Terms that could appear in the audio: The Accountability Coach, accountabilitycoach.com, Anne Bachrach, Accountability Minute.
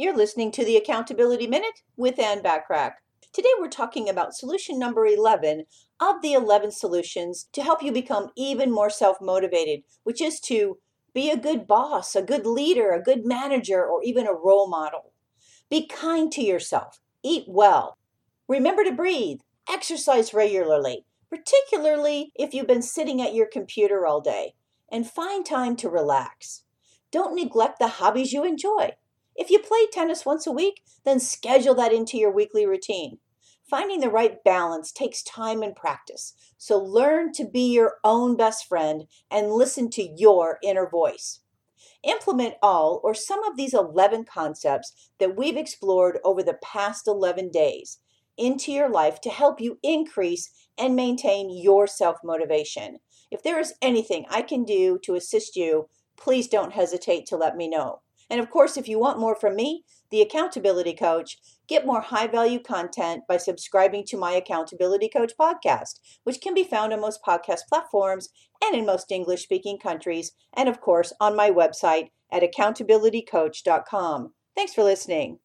You're listening to The Accountability Minute with Anne Bachrach. Today we're talking about solution number 11 of the 11 solutions to help you become even more self-motivated, which is to be a good boss, a good leader, a good manager, or even a role model. Be kind to yourself. Eat well. Remember to breathe. Exercise regularly, particularly if you've been sitting at your computer all day. And find time to relax. Don't neglect the hobbies you enjoy. If you play tennis once a week, then schedule that into your weekly routine. Finding the right balance takes time and practice. So learn to be your own best friend and listen to your inner voice. Implement all or some of these 11 concepts that we've explored over the past 11 days into your life to help you increase and maintain your self-motivation. If there is anything I can do to assist you, please don't hesitate to let me know. And of course, if you want more from me, the Accountability Coach, get more high-value content by subscribing to my Accountability Coach podcast, which can be found on most podcast platforms and in most English-speaking countries, and of course, on my website at accountabilitycoach.com. Thanks for listening.